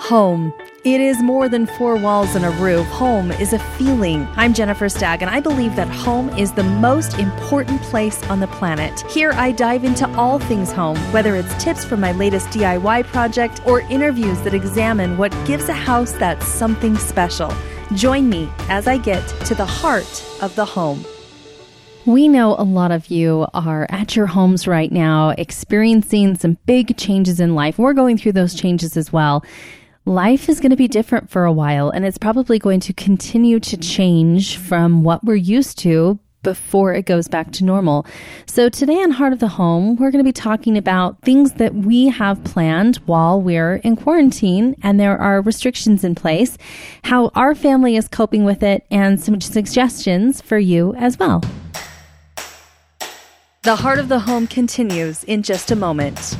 Home. It is more than four walls and a roof. Home is a feeling. I'm Jennifer Stagg, and I believe that home is the most important place on the planet. Here I dive into all things home, whether it's tips from my latest DIY project or interviews that examine what gives a house that something special. Join me as I get to the heart of the home. We know a lot of you are at your homes right now, experiencing some big changes in life. We're going through those changes as well. Life is going to be different for a while, and it's probably going to continue to change from what we're used to before it goes back to normal. So today on Heart of the Home, we're going to be talking about things that we have planned while we're in quarantine and there are restrictions in place, how our family is coping with it, and some suggestions for you as well. The Heart of the Home continues in just a moment.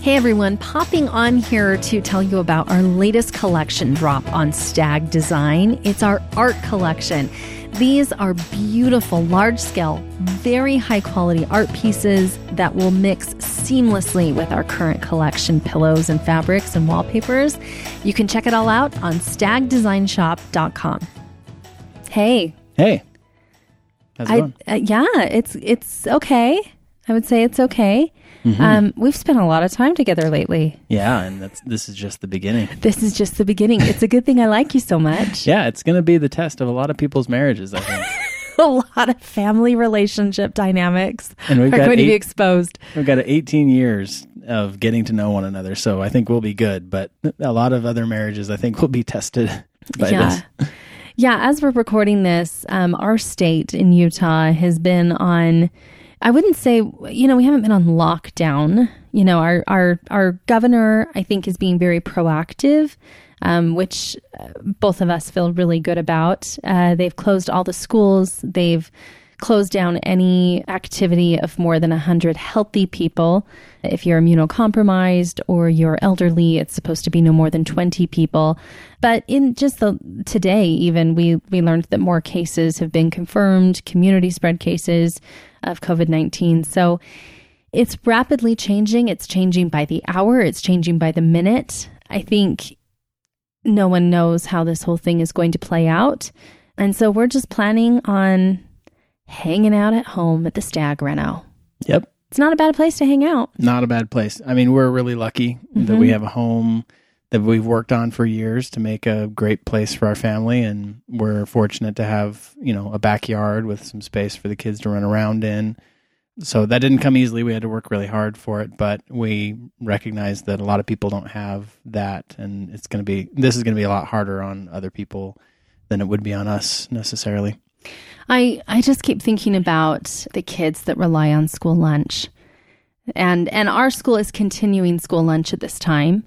Hey everyone, popping on here to tell you about our latest collection drop on Stag Design. It's our art collection. These are beautiful, large-scale, very high-quality art pieces that will mix seamlessly with our current collection pillows and fabrics and wallpapers. You can check it all out on stag-design shop.com. Hey. Hey. How's it going? It's okay. I would say it's okay. Mm-hmm. We've spent a lot of time together lately. Yeah, and this is just the beginning. This is just the beginning. It's a good thing I like you so much. Yeah, it's going to be the test of a lot of people's marriages, I think. A lot of family relationship dynamics and we're going to be exposed. We've got 18 years of getting to know one another, so I think we'll be good. But a lot of other marriages, I think, will be tested by this. Yeah, as we're recording this, our state in Utah has been on... I wouldn't say, we haven't been on lockdown. Our governor, I think, is being very proactive, which both of us feel really good about. They've closed all the schools. They've closed down any activity of more than 100 healthy people. If you're immunocompromised or you're elderly, it's supposed to be no more than 20 people. But in just today, even, we learned that more cases have been confirmed, community spread cases of COVID-19. So it's rapidly changing. It's changing by the hour. It's changing by the minute. I think no one knows how this whole thing is going to play out. And so we're just planning on hanging out at home at the Stag Reno. Yep. It's not a bad place to hang out. Not a bad place. I mean, we're really lucky that we have a home that we've worked on for years to make a great place for our family. And we're fortunate to have, a backyard with some space for the kids to run around in. So that didn't come easily. We had to work really hard for it, but we recognize that a lot of people don't have that. And this is going to be a lot harder on other people than it would be on us necessarily. I just keep thinking about the kids that rely on school lunch. And our school is continuing school lunch at this time,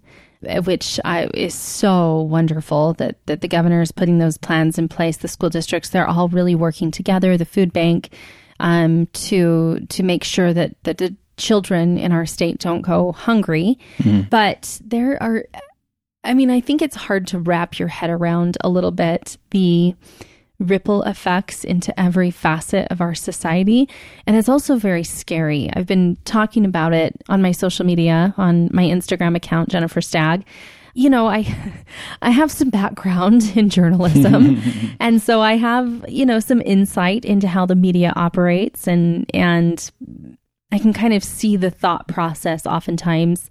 which is so wonderful that the governor is putting those plans in place. The school districts, they're all really working together, the food bank, to make sure that the children in our state don't go hungry. Mm-hmm. But I think it's hard to wrap your head around a little bit the ripple effects into every facet of our society. And it's also very scary. I've been talking about it on my social media, on my Instagram account, Jennifer Stagg. I have some background in journalism. And so I have, some insight into how the media operates, and I can kind of see the thought process oftentimes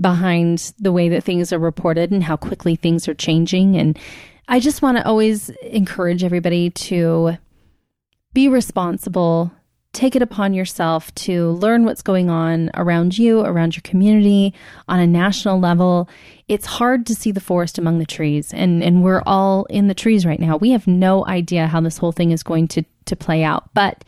behind the way that things are reported and how quickly things are changing. And I just want to always encourage everybody to be responsible, take it upon yourself to learn what's going on around you, around your community, on a national level. It's hard to see the forest among the trees, and we're all in the trees right now. We have no idea how this whole thing is going to play out, but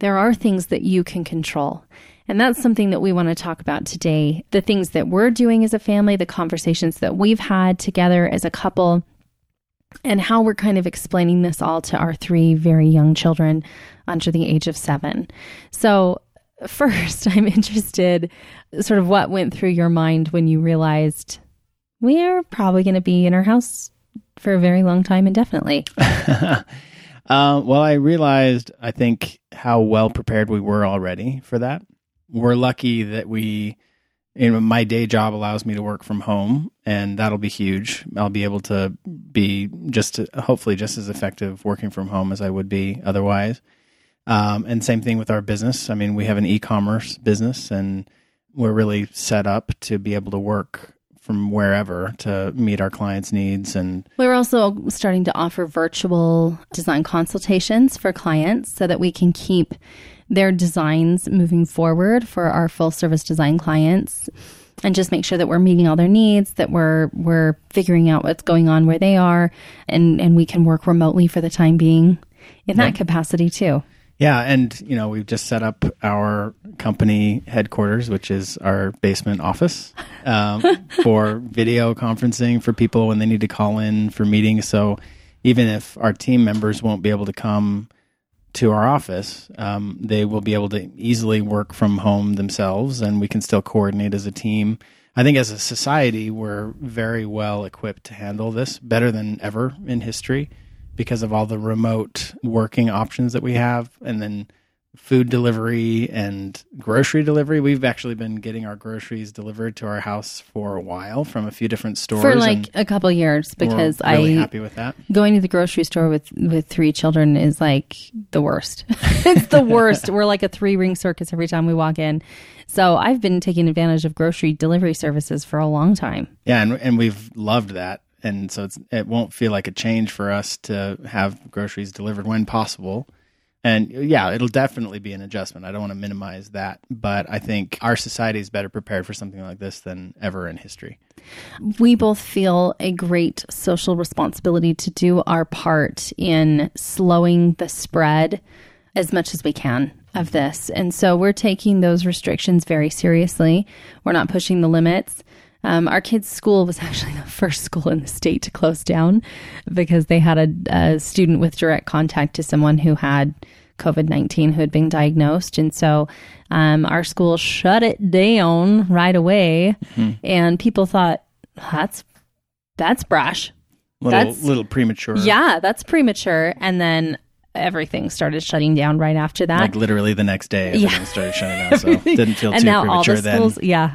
there are things that you can control. And that's something that we want to talk about today, the things that we're doing as a family, the conversations that we've had together as a couple, and how we're kind of explaining this all to our three very young children under the age of 7. So first, I'm interested sort of what went through your mind when you realized we're probably going to be in our house for a very long time indefinitely. Well, I realized, I think, how well prepared we were already for that. We're lucky that we And my day job allows me to work from home, and that'll be huge. I'll be able to be hopefully just as effective working from home as I would be otherwise. And same thing with our business. I mean, we have an e-commerce business, and we're really set up to be able to work from wherever to meet our clients' needs. And we're also starting to offer virtual design consultations for clients so that we can keep their designs moving forward for our full service design clients, and just make sure that we're meeting all their needs, that we're figuring out what's going on where they are, and we can work remotely for the time being in that capacity too. Yeah. And, you know, we've just set up our company headquarters, which is our basement office, for video conferencing for people when they need to call in for meetings. So even if our team members won't be able to come to our office, they will be able to easily work from home themselves, and we can still coordinate as a team. I think as a society, we're very well equipped to handle this, better than ever in history, because of all the remote working options that we have, and then food delivery and grocery delivery. We've actually been getting our groceries delivered to our house for a while from a few different stores. For like a couple years, because I'm really happy with that. Going to the grocery store with three children is like the worst. It's the worst. We're like a 3-ring circus every time we walk in. So I've been taking advantage of grocery delivery services for a long time. Yeah, and we've loved that. And so it won't feel like a change for us to have groceries delivered when possible. And yeah, it'll definitely be an adjustment. I don't want to minimize that. But I think our society is better prepared for something like this than ever in history. We both feel a great social responsibility to do our part in slowing the spread as much as we can of this. And so we're taking those restrictions very seriously. We're not pushing the limits. Our kids' school was actually the first school in the state to close down because they had a student with direct contact to someone who had COVID-19 who had been diagnosed. And so our school shut it down right away. Mm-hmm. And people thought, that's brash. Little premature. Yeah, that's premature. And then everything started shutting down right after that. Like literally the next day, everything started shutting down. So it didn't feel too premature then.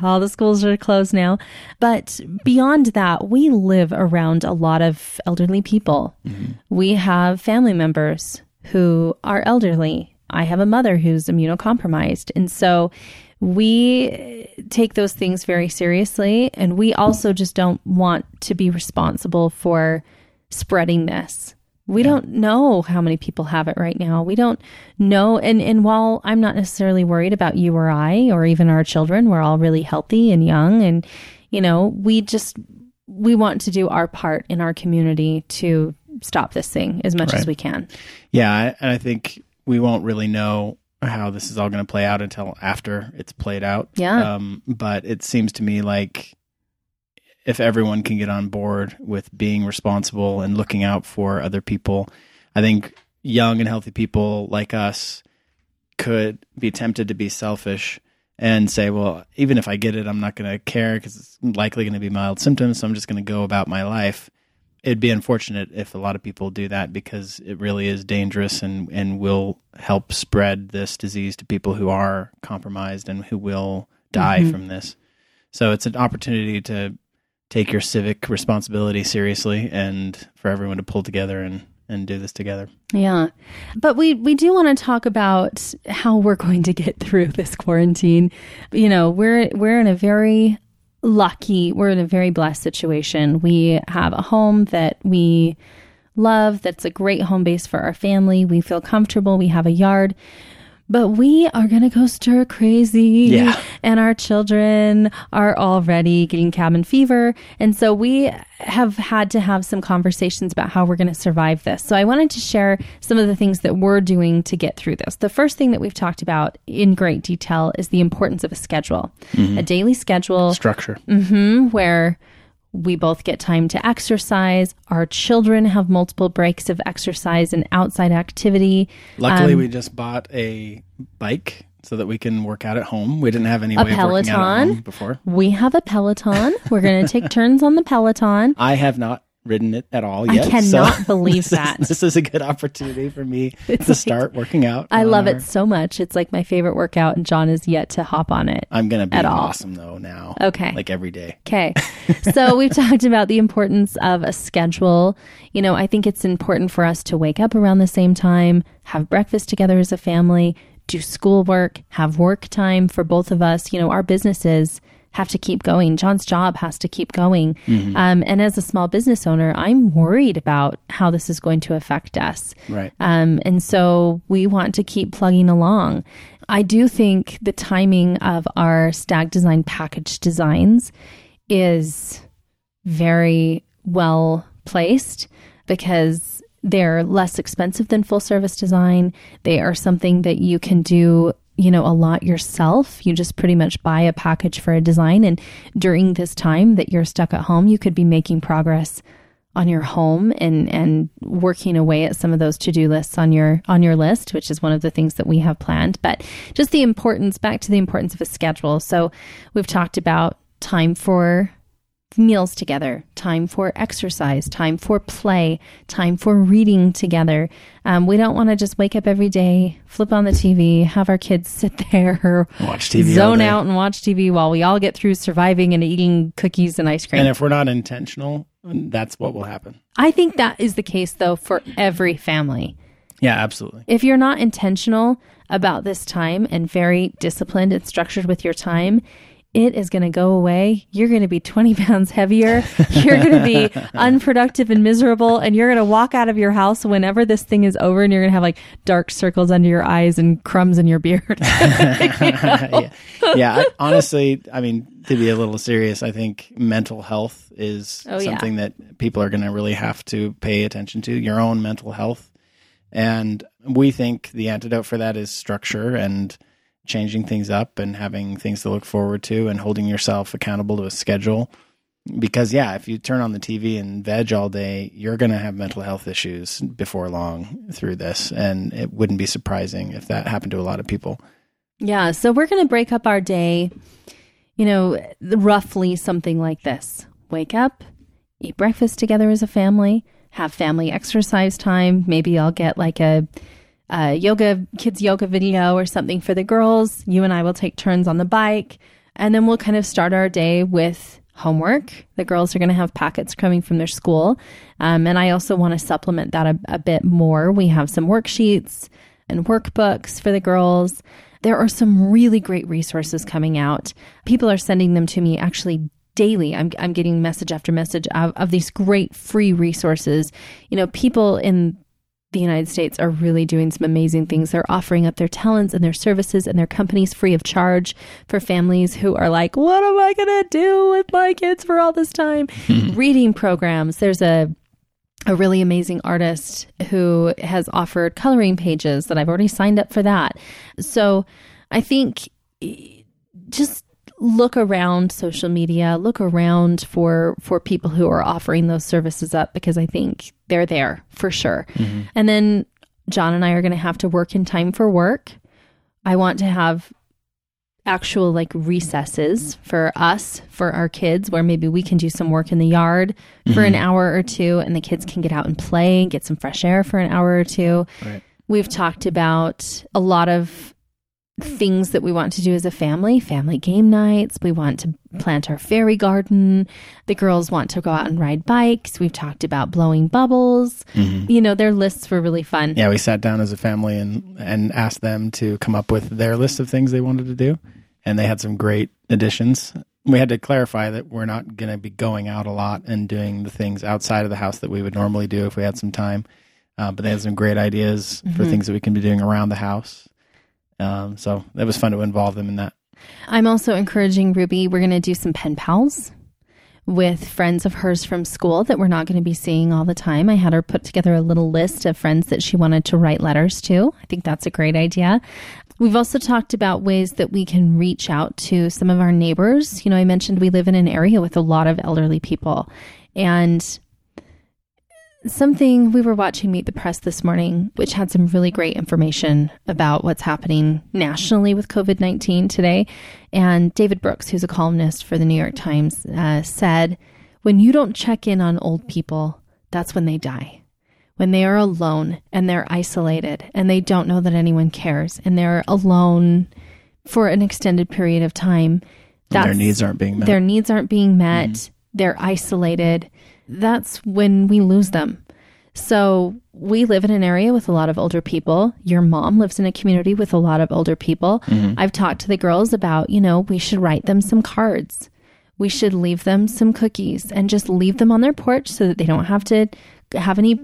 All the schools are closed now. But beyond that, we live around a lot of elderly people. Mm-hmm. We have family members who are elderly. I have a mother who's immunocompromised. And so we take those things very seriously. And we also just don't want to be responsible for spreading this. We don't know how many people have it right now. We don't know. And while I'm not necessarily worried about you or I, or even our children, we're all really healthy and young. And, you know, we want to do our part in our community to stop this thing as much as we can. Yeah. And I think we won't really know how this is all going to play out until after it's played out. Yeah. But it seems to me like, if everyone can get on board with being responsible and looking out for other people, I think young and healthy people like us could be tempted to be selfish and say, well, even if I get it, I'm not going to care because it's likely going to be mild symptoms, so I'm just going to go about my life. It'd be unfortunate if a lot of people do that because it really is dangerous and will help spread this disease to people who are compromised and who will die from this. So it's an opportunity to take your civic responsibility seriously and for everyone to pull together and do this together. Yeah. But we do want to talk about how we're going to get through this quarantine. You know, we're in a very blessed situation. We have a home that we love. That's a great home base for our family. We feel comfortable. We have a yard. But we are going to go stir crazy. Yeah. And our children are already getting cabin fever. And so we have had to have some conversations about how we're going to survive this. So I wanted to share some of the things that we're doing to get through this. The first thing that we've talked about in great detail is the importance of a schedule, a daily schedule. Structure. Where we both get time to exercise. Our children have multiple breaks of exercise and outside activity. Luckily, we just bought a bike so that we can work out at home. We didn't have any way of working out at home before. We have a Peloton. We're going to take turns on the Peloton. I have not ridden it at all yet. I cannot believe that. This is a good opportunity for me to start working out. I love it so much. It's like my favorite workout, and John is yet to hop on it. I'm going to be awesome though now. Okay. Like every day. Okay. So we've talked about the importance of a schedule. You know, I think it's important for us to wake up around the same time, have breakfast together as a family, do schoolwork, have work time for both of us. You know, our businesses have to keep going. John's job has to keep going. Mm-hmm. And as a small business owner, I'm worried about how this is going to affect us. Right. And so we want to keep plugging along. I do think the timing of our Stag Design package designs is very well placed because they're less expensive than full service design. They are something that you can do, you know, a lot yourself. You just pretty much buy a package for a design. And during this time that you're stuck at home, you could be making progress on your home and working away at some of those to-do lists on your list, which is one of the things that we have planned. But just the importance, back to the importance of a schedule. So we've talked about time for meals together, time for exercise, time for play, time for reading together. We don't want to just wake up every day, flip on the TV, have our kids sit there, watch TV, zone out and watch TV while we all get through surviving and eating cookies and ice cream. And if we're not intentional, that's what will happen. I think that is the case, though, for every family. Yeah, absolutely. If you're not intentional about this time and very disciplined and structured with your time, it is going to go away. You're going to be 20 pounds heavier. You're going to be unproductive and miserable. And you're going to walk out of your house whenever this thing is over. And you're going to have like dark circles under your eyes and crumbs in your beard. You know? Yeah. Honestly, I mean, to be a little serious, I think mental health is something that people are going to really have to pay attention to, your own mental health. And we think the antidote for that is structure and changing things up and having things to look forward to and holding yourself accountable to a schedule. Because yeah, if you turn on the TV and veg all day, you're going to have mental health issues before long through this. And it wouldn't be surprising if that happened to a lot of people. Yeah. So we're going to break up our day, you know, roughly something like this. Wake up, eat breakfast together as a family, have family exercise time. Maybe I'll get like a kids yoga video or something for the girls. You and I will take turns on the bike, and then we'll kind of start our day with homework. The girls are going to have packets coming from their school. And I also want to supplement that a bit more. We have some worksheets and workbooks for the girls. There are some really great resources coming out. People are sending them to me actually daily. I'm getting message after message of these great free resources. You know, people in the United States are really doing some amazing things. They're offering up their talents and their services and their companies free of charge for families who are like, what am I going to do with my kids for all this time? Reading programs. There's a really amazing artist who has offered coloring pages that I've already signed up for that. So I think just look around social media, look around for people who are offering those services up, because I think they're there for sure. Mm-hmm. And then John and I are going to have to work in time for work. I want to have actual like recesses for us, for our kids, where maybe we can do some work in the yard for an hour or two, and the kids can get out and play and get some fresh air for an hour or two. Right. We've talked about a lot of things that we want to do as a family, family game nights. We want to plant our fairy garden. The girls want to go out and ride bikes. We've talked about blowing bubbles. Mm-hmm. You know, their lists were really fun. Yeah, we sat down as a family and asked them to come up with their list of things they wanted to do. And they had some great additions. We had to clarify that we're not going to be going out a lot and doing the things outside of the house that we would normally do if we had some time. But they had some great ideas for things that we can be doing around the house. So that was fun to involve them in that. I'm also encouraging Ruby, we're going to do some pen pals with friends of hers from school that we're not going to be seeing all the time. I had her put together a little list of friends that she wanted to write letters to. I think that's a great idea. We've also talked about ways that we can reach out to some of our neighbors. You know, I mentioned we live in an area with a lot of elderly people, and something, we were watching Meet the Press this morning, which had some really great information about what's happening nationally with COVID-19 today. And David Brooks, who's a columnist for the New York Times, said, When you don't check in on old people, that's when they die. When they are alone and they're isolated and they don't know that anyone cares and they're alone for an extended period of time. Their needs aren't being met. Mm-hmm. They're isolated. That's when we lose them. So we live in an area with a lot of older people. Your mom lives in a community with a lot of older people. Mm-hmm. I've talked to the girls about, we should write them some cards. We should leave them some cookies and just leave them on their porch so that they don't have to have any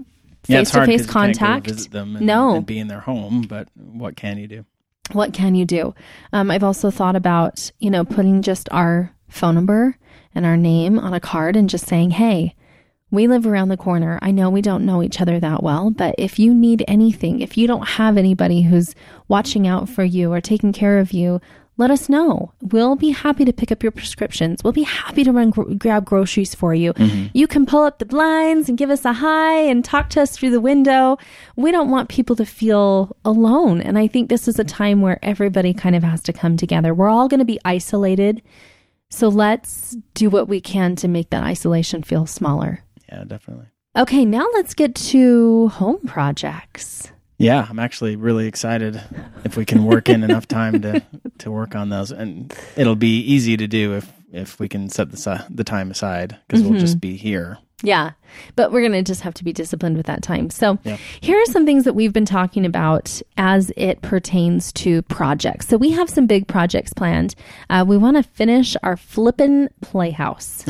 face-to-face contact. You can't go visit them and be in their home, but what can you do? I've also thought about, putting just our phone number and our name on a card and just saying, hey, we live around the corner. I know we don't know each other that well, but if you need anything, if you don't have anybody who's watching out for you or taking care of you, let us know. We'll be happy to pick up your prescriptions. We'll be happy to grab groceries for you. Mm-hmm. You can pull up the blinds and give us a hi and talk to us through the window. We don't want people to feel alone. And I think this is a time where everybody kind of has to come together. We're all going to be isolated. So let's do what we can to make that isolation feel smaller. Yeah, definitely. Okay, now let's get to home projects. Yeah, I'm actually really excited if we can work in enough time to work on those. And it'll be easy to do if we can set the time aside, because mm-hmm. we'll just be here. Yeah, but we're going to just have to be disciplined with that time. So here are some things that we've been talking about as it pertains to projects. So we have some big projects planned. We want to finish our flippin' playhouse.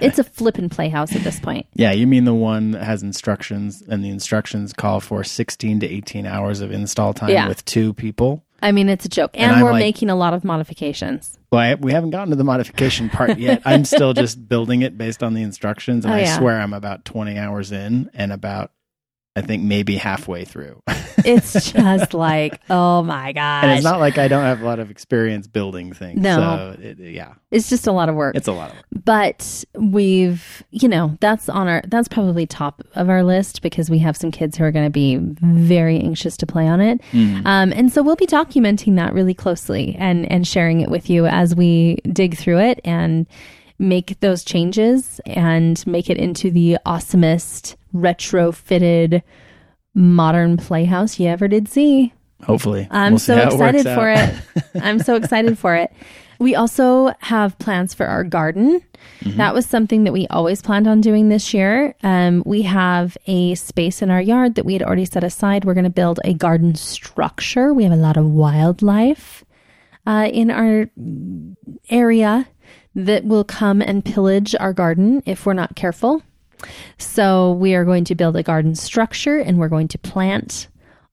It's a flippin' playhouse at this point. Yeah, you mean the one that has instructions, and the instructions call for 16 to 18 hours of install time with two people. I mean, it's a joke. And we're making a lot of modifications. Well, we haven't gotten to the modification part yet. I'm still just building it based on the instructions. And I swear I'm about 20 hours in and I think maybe halfway through. It's just like, oh my gosh. And it's not like I don't have a lot of experience building things. No. So it's just a lot of work. It's a lot of work. But we've, that's probably top of our list, because we have some kids who are going to be very anxious to play on it. Mm. And so we'll be documenting that really closely and sharing it with you as we dig through it and make those changes and make it into the awesomest retrofitted modern playhouse you ever did see. Hopefully. I'm so excited for it. I'm so excited for it. We also have plans for our garden. Mm-hmm. That was something that we always planned on doing this year. We have a space in our yard that we had already set aside. We're going to build a garden structure. We have a lot of wildlife in our area that will come and pillage our garden if we're not careful. So we are going to build a garden structure, and we're going to plant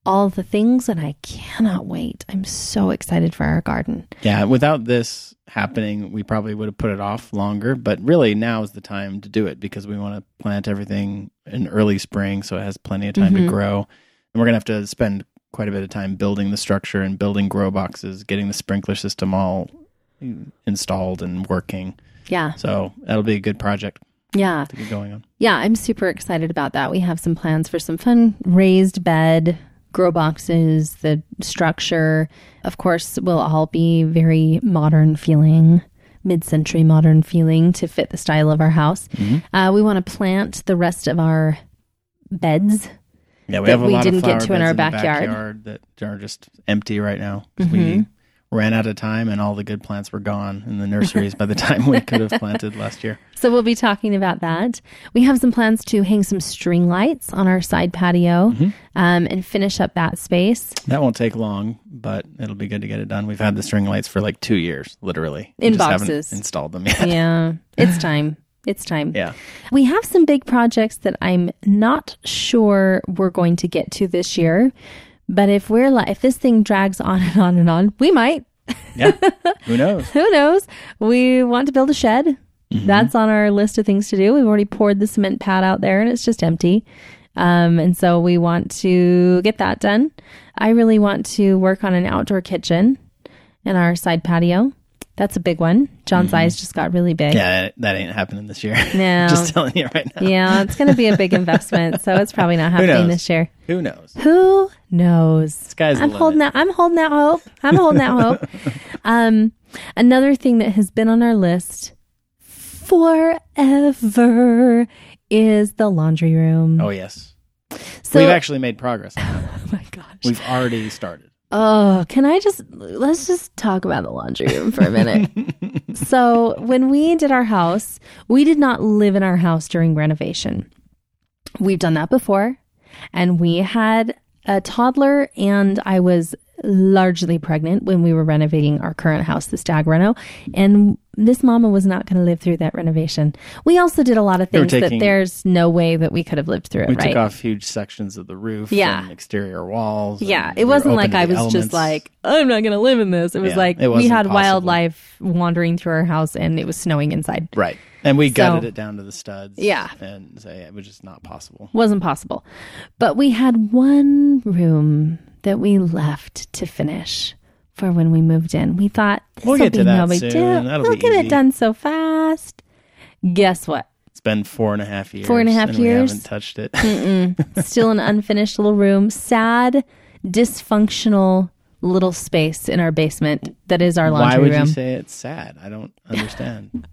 all the things, and I cannot wait. I'm so excited for our garden. Yeah, without this happening, we probably would have put it off longer, but really now is the time to do it, because we want to plant everything in early spring so it has plenty of time mm-hmm. to grow. And we're going to have to spend quite a bit of time building the structure and building grow boxes, getting the sprinkler system all installed and working. Yeah. So that'll be a good project. Yeah. To get going on. Yeah, I'm super excited about that. We have some plans for some fun raised bed, grow boxes, the structure. Of course, we'll all be very modern feeling, mid-century modern feeling to fit the style of our house. Mm-hmm. We want to plant the rest of our beds. Yeah, we have a lot of flower beds in our backyard that are just empty right now. Mm-hmm. We ran out of time and all the good plants were gone in the nurseries by the time we could have planted last year. So we'll be talking about that. We have some plans to hang some string lights on our side patio mm-hmm. And finish up that space. That won't take long, but it'll be good to get it done. We've had the string lights for like 2 years, literally. In boxes. Just haven't installed them yet. Yeah, it's time. It's time. Yeah. We have some big projects that I'm not sure we're going to get to this year. But if we're like, if this thing drags on and on and on, we might. Yeah. Who knows? Who knows? We want to build a shed. Mm-hmm. That's on our list of things to do. We've already poured the cement pad out there and it's just empty. And so we want to get that done. I really want to work on an outdoor kitchen in our side patio. That's a big one. John's mm-hmm. eyes just got really big. Yeah, that ain't happening this year. No. Just telling you right now. Yeah, it's going to be a big investment, so it's probably not happening this year. Who knows? Who knows? Sky's the limit. I'm holding out hope. I'm holding out hope. Another thing that has been on our list forever is the laundry room. Oh, yes. So, we've actually made progress on that. Oh, my gosh. We've already started. Oh, let's just talk about the laundry room for a minute. So when we did our house, we did not live in our house during renovation. We've done that before. And we had a toddler, and I was largely pregnant when we were renovating our current house, the Stag Reno. And this mama was not going to live through that renovation. We also did a lot of things that there's no way that we could have lived through it, right? We took off huge sections of the roof and exterior walls. Yeah, it wasn't like I was just like, I'm not going to live in this. It was like we had wildlife wandering through our house, and it was snowing inside. Right. And we gutted it down to the studs. Yeah. And so, it was just not possible. Wasn't possible. But we had one room that we left to finish for when we moved in. We thought, this will be no big deal. We'll get it done so fast. Guess what? It's been 4.5 years. 4.5 years. We haven't touched it. Still an unfinished little room. Sad, dysfunctional little space in our basement that is our laundry room. Why would you say it's sad? I don't understand.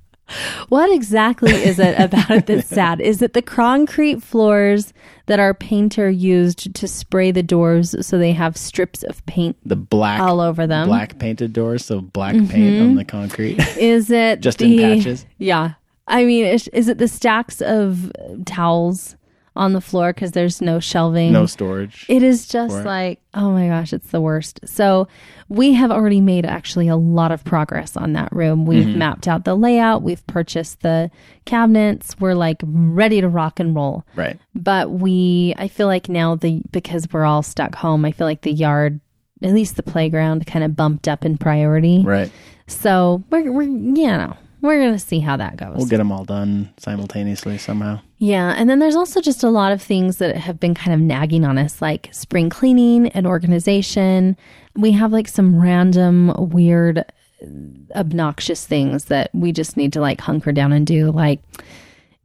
What exactly is it about it that's sad? Is it the concrete floors that our painter used to spray the doors so they have strips of paint all over them? Black painted doors, so black paint on the concrete. Is it just in patches? Yeah. I mean, is it the stacks of towels on the floor because there's no shelving? No storage. It is just like, oh my gosh, it's the worst. So we have already made actually a lot of progress on that room. We've mapped out the layout. We've purchased the cabinets. We're like ready to rock and roll. Right. But I feel like now because we're all stuck home, I feel like the yard, at least the playground, kind of bumped up in priority. Right. So we're going to see how that goes. We'll get them all done simultaneously somehow. Yeah. And then there's also just a lot of things that have been kind of nagging on us, like spring cleaning and organization. We have like some random, weird, obnoxious things that we just need to like hunker down and do. Like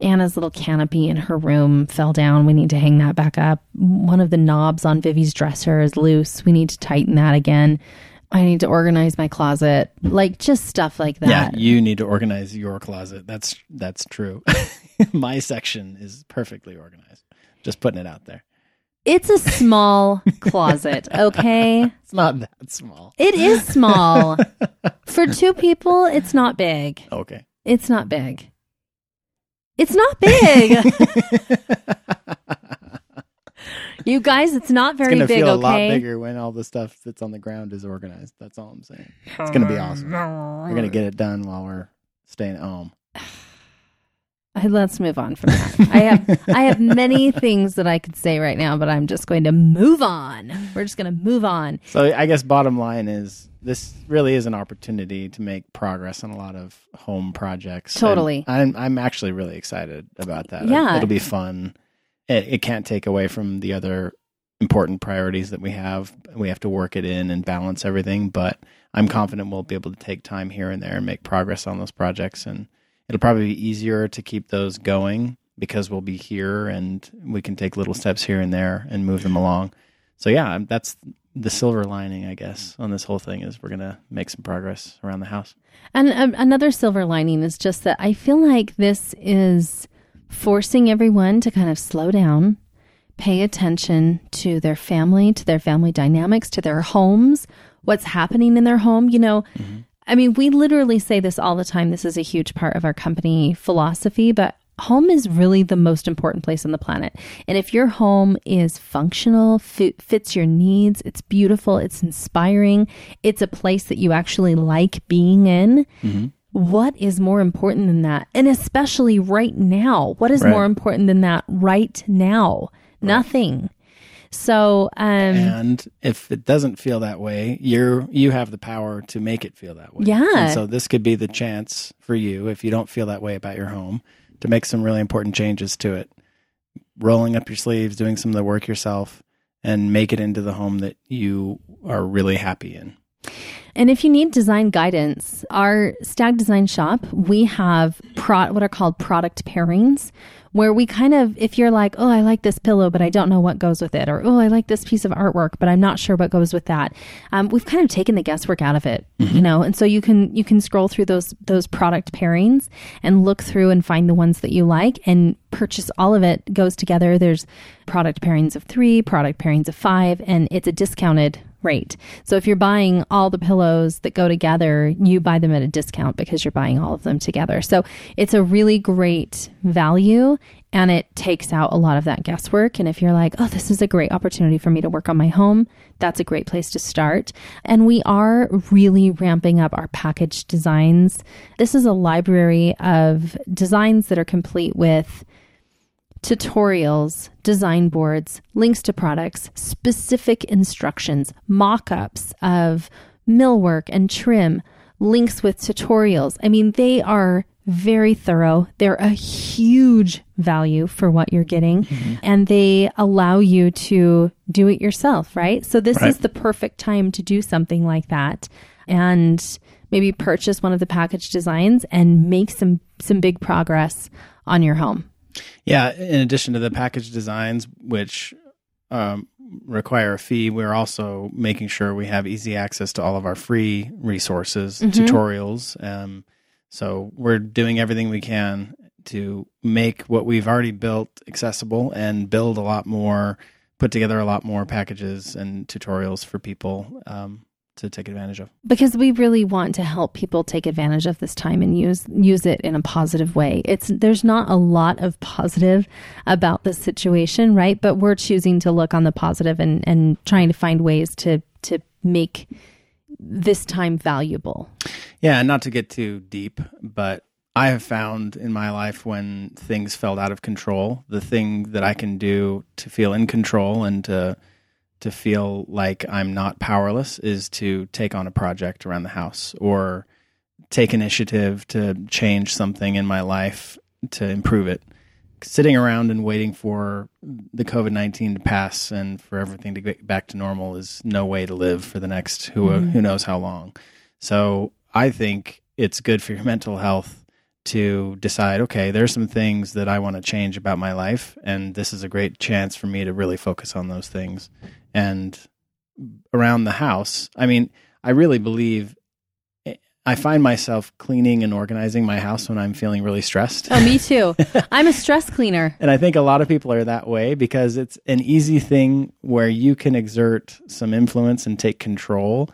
Anna's little canopy in her room fell down. We need to hang that back up. One of the knobs on Vivi's dresser is loose. We need to tighten that again. I need to organize my closet, like just stuff like that. Yeah, you need to organize your closet. That's true. My section is perfectly organized. Just putting it out there. It's a small closet, okay? It's not that small. It is small. For two people, it's not big. Okay. It's not big. It's not big. You guys, it's not very big, okay? It's going to feel a lot bigger when all the stuff that's on the ground is organized. That's all I'm saying. It's going to be awesome. We're going to get it done while we're staying at home. Let's move on from that. I have many things that I could say right now, but I'm just going to move on. We're just going to move on. So I guess bottom line is this really is an opportunity to make progress on a lot of home projects. Totally. I'm actually really excited about that. Yeah. It'll be fun. It can't take away from the other important priorities that we have. We have to work it in and balance everything, but I'm confident we'll be able to take time here and there and make progress on those projects. And it'll probably be easier to keep those going because we'll be here and we can take little steps here and there and move them along. So yeah, that's the silver lining, I guess, on this whole thing is we're going to make some progress around the house. And another silver lining is just that I feel like this is forcing everyone to kind of slow down, pay attention to their family dynamics, to their homes, what's happening in their home. I mean, we literally say this all the time. This is a huge part of our company philosophy, but home is really the most important place on the planet. And if your home is functional, fits your needs, it's beautiful, it's inspiring, it's a place that you actually like being in, what is more important than that? And especially right now, what is more important than that right now? Right. Nothing. So, and if it doesn't feel that way, you have the power to make it feel that way. Yeah. And so this could be the chance for you, if you don't feel that way about your home, to make some really important changes to it. Rolling up your sleeves, doing some of the work yourself, and make it into the home that you are really happy in. And if you need design guidance, our Stag Design Shop, we have what are called product pairings, where we kind of, if you're like, oh, I like this pillow, but I don't know what goes with it. Or, oh, I like this piece of artwork, but I'm not sure what goes with that. We've kind of taken the guesswork out of it, you know? And so you can scroll through those product pairings and look through and find the ones that you like and purchase all of it goes together. There's product pairings of 3, product pairings of 5, and it's a discounted rate. So if you're buying all the pillows that go together, you buy them at a discount because you're buying all of them together. So it's a really great value and it takes out a lot of that guesswork. And if you're like, oh, this is a great opportunity for me to work on my home, that's a great place to start. And we are really ramping up our packaged designs. This is a library of designs that are complete with tutorials, design boards, links to products, specific instructions, mock-ups of millwork and trim, links with tutorials. I mean, they are very thorough. They're a huge value for what you're getting, and they allow you to do it yourself, right? So this is the perfect time to do something like that and maybe purchase one of the packaged designs and make some big progress on your home. Yeah. In addition to the package designs, which require a fee, we're also making sure we have easy access to all of our free resources, tutorials. So we're doing everything we can to make what we've already built accessible and build a lot more, put together a lot more packages and tutorials for people to take advantage of. Because we really want to help people take advantage of this time and use it in a positive way. There's not a lot of positive about this situation, right? But we're choosing to look on the positive and trying to find ways to make this time valuable. Yeah, and not to get too deep, but I have found in my life when things felt out of control, the thing that I can do to feel in control and to feel like I'm not powerless is to take on a project around the house or take initiative to change something in my life to improve it. Sitting around and waiting for the COVID-19 to pass and for everything to get back to normal is no way to live for the next who knows how long. So I think it's good for your mental health to decide, okay, there's some things that I want to change about my life, and this is a great chance for me to really focus on those things. And around the house, I mean, I really believe I find myself cleaning and organizing my house when I'm feeling really stressed. Oh, me too. I'm a stress cleaner. And I think a lot of people are that way because it's an easy thing where you can exert some influence and take control.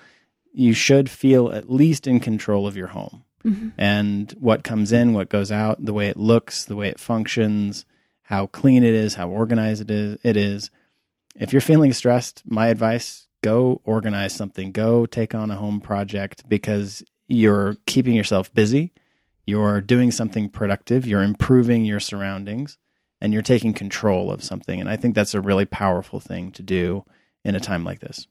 You should feel at least in control of your home. And what comes in, what goes out, the way it looks, the way it functions, how clean it is, how organized it is. If you're feeling stressed, my advice, go organize something. Go take on a home project because you're keeping yourself busy. You're doing something productive. You're improving your surroundings and you're taking control of something. And I think that's a really powerful thing to do in a time like this.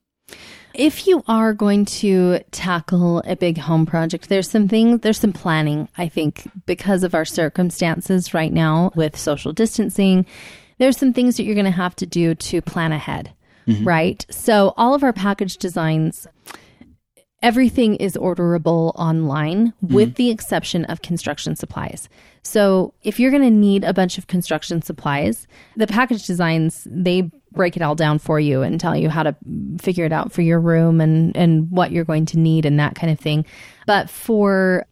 If you are going to tackle a big home project, there's some planning, I think, because of our circumstances right now with social distancing. There's some things that you're going to have to do to plan ahead, right? So all of our package designs, everything is orderable online with the exception of construction supplies. So if you're going to need a bunch of construction supplies, the package designs, they break it all down for you and tell you how to figure it out for your room and what you're going to need and that kind of thing. But for,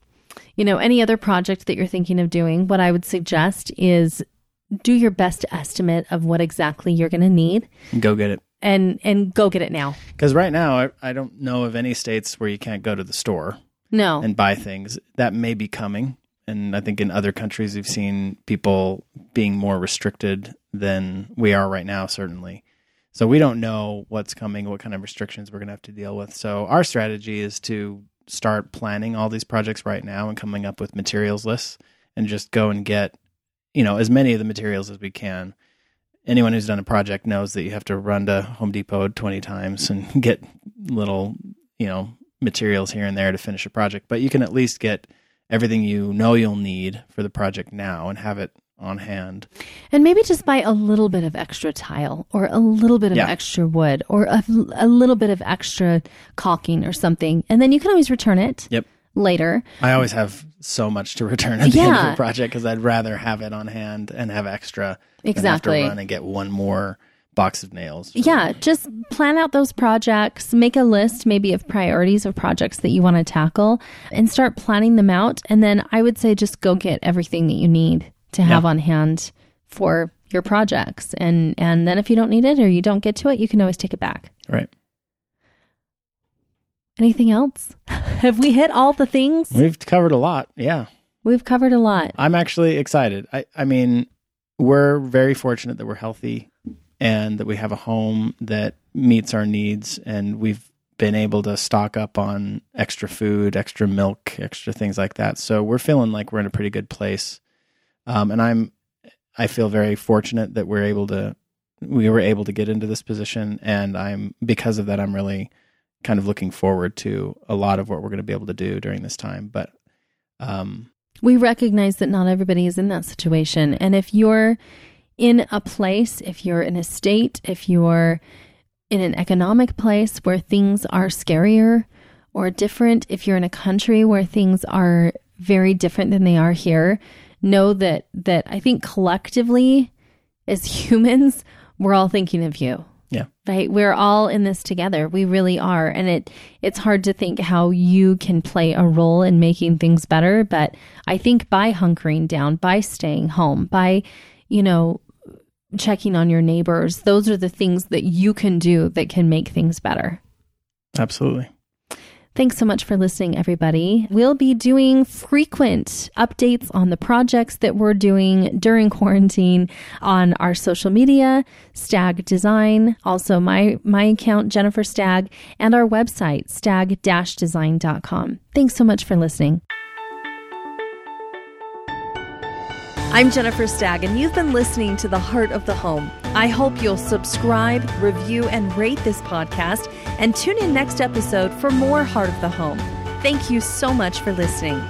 any other project that you're thinking of doing, what I would suggest is do your best estimate of what exactly you're going to need. Go get it. And go get it now. Because right now, I don't know of any states where you can't go to the store and buy things. That may be coming. And I think in other countries, we've seen people being more restricted than we are right now, certainly. So we don't know what's coming, what kind of restrictions we're going to have to deal with. So our strategy is to start planning all these projects right now and coming up with materials lists and just go and get, as many of the materials as we can. Anyone who's done a project knows that you have to run to Home Depot 20 times and get little, materials here and there to finish a project. But you can at least get everything you'll need for the project now and have it on hand. And maybe just buy a little bit of extra tile or a little bit of extra wood or a little bit of extra caulking or something. And then you can always return it later. I always have so much to return at the end of a project because I'd rather have it on hand and have extra than have to run and get one more box of nails. Yeah, just plan out those projects, make a list maybe of priorities of projects that you want to tackle and start planning them out. And then I would say just go get everything that you need to have on hand for your projects. And then if you don't need it or you don't get to it, you can always take it back. Right. Anything else? Have we hit all the things? We've covered a lot. Yeah. We've covered a lot. I'm actually excited. I mean, we're very fortunate that we're healthy and that we have a home that meets our needs, and we've been able to stock up on extra food, extra milk, extra things like that. So we're feeling like we're in a pretty good place. And I feel very fortunate that we were able to get into this position. And because of that, I'm really kind of looking forward to a lot of what we're going to be able to do during this time. But, we recognize that not everybody is in that situation. And if you're in a place, if you're in a state, if you're in an economic place where things are scarier or different, if you're in a country where things are very different than they are here, know that I think collectively as humans, we're all thinking of you. Yeah. Right? We're all in this together. We really are. And it's hard to think how you can play a role in making things better. But I think by hunkering down, by staying home, by, checking on your neighbors, those are the things that you can do that can make things better. Absolutely. Thanks so much for listening, everybody. We'll be doing frequent updates on the projects that we're doing during quarantine on our social media, Stag Design, also my account, Jennifer Stagg, and our website, stag-design.com. Thanks so much for listening. I'm Jennifer Stagg, and you've been listening to The Heart of the Home. I hope you'll subscribe, review, and rate this podcast, and tune in next episode for more Heart of the Home. Thank you so much for listening.